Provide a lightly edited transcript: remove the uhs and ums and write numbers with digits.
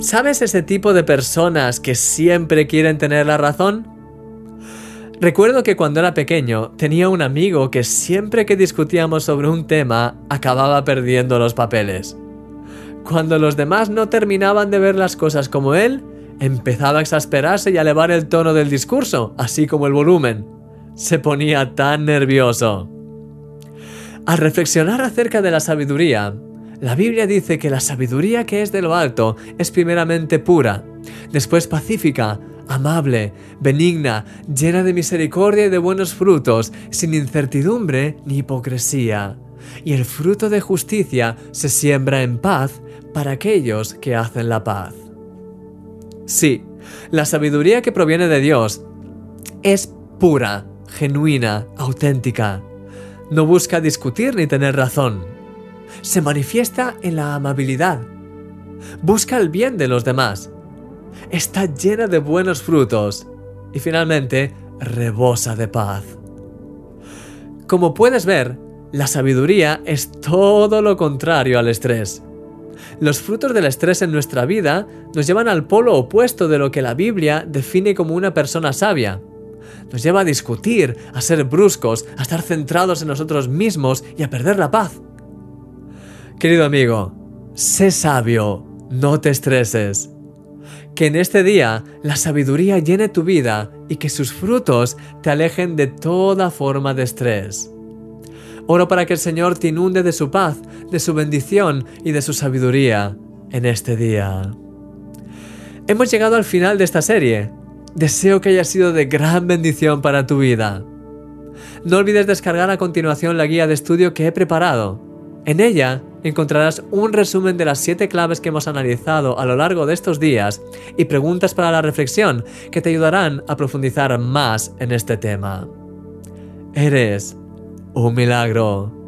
¿Sabes ese tipo de personas que siempre quieren tener la razón? Recuerdo que cuando era pequeño tenía un amigo que siempre que discutíamos sobre un tema acababa perdiendo los papeles. Cuando los demás no terminaban de ver las cosas como él, empezaba a exasperarse y a elevar el tono del discurso, así como el volumen. Se ponía tan nervioso. Al reflexionar acerca de la sabiduría, la Biblia dice que la sabiduría que es de lo alto es primeramente pura, después pacífica, amable, benigna, llena de misericordia y de buenos frutos, sin incertidumbre ni hipocresía. Y el fruto de justicia se siembra en paz para aquellos que hacen la paz. Sí, la sabiduría que proviene de Dios es pura, genuina, auténtica. No busca discutir ni tener razón. Se manifiesta en la amabilidad. Busca el bien de los demás. Está llena de buenos frutos. Y finalmente, rebosa de paz. Como puedes ver, la sabiduría es todo lo contrario al estrés. Los frutos del estrés en nuestra vida nos llevan al polo opuesto de lo que la Biblia define como una persona sabia. Nos lleva a discutir, a ser bruscos, a estar centrados en nosotros mismos y a perder la paz. Querido amigo, sé sabio, no te estreses. Que en este día la sabiduría llene tu vida y que sus frutos te alejen de toda forma de estrés. Oro para que el Señor te inunde de su paz, de su bendición y de su sabiduría en este día. Hemos llegado al final de esta serie. Deseo que haya sido de gran bendición para tu vida. No olvides descargar a continuación la guía de estudio que he preparado. En ella encontrarás un resumen de las 7 claves que hemos analizado a lo largo de estos días y preguntas para la reflexión que te ayudarán a profundizar más en este tema. Eres un milagro.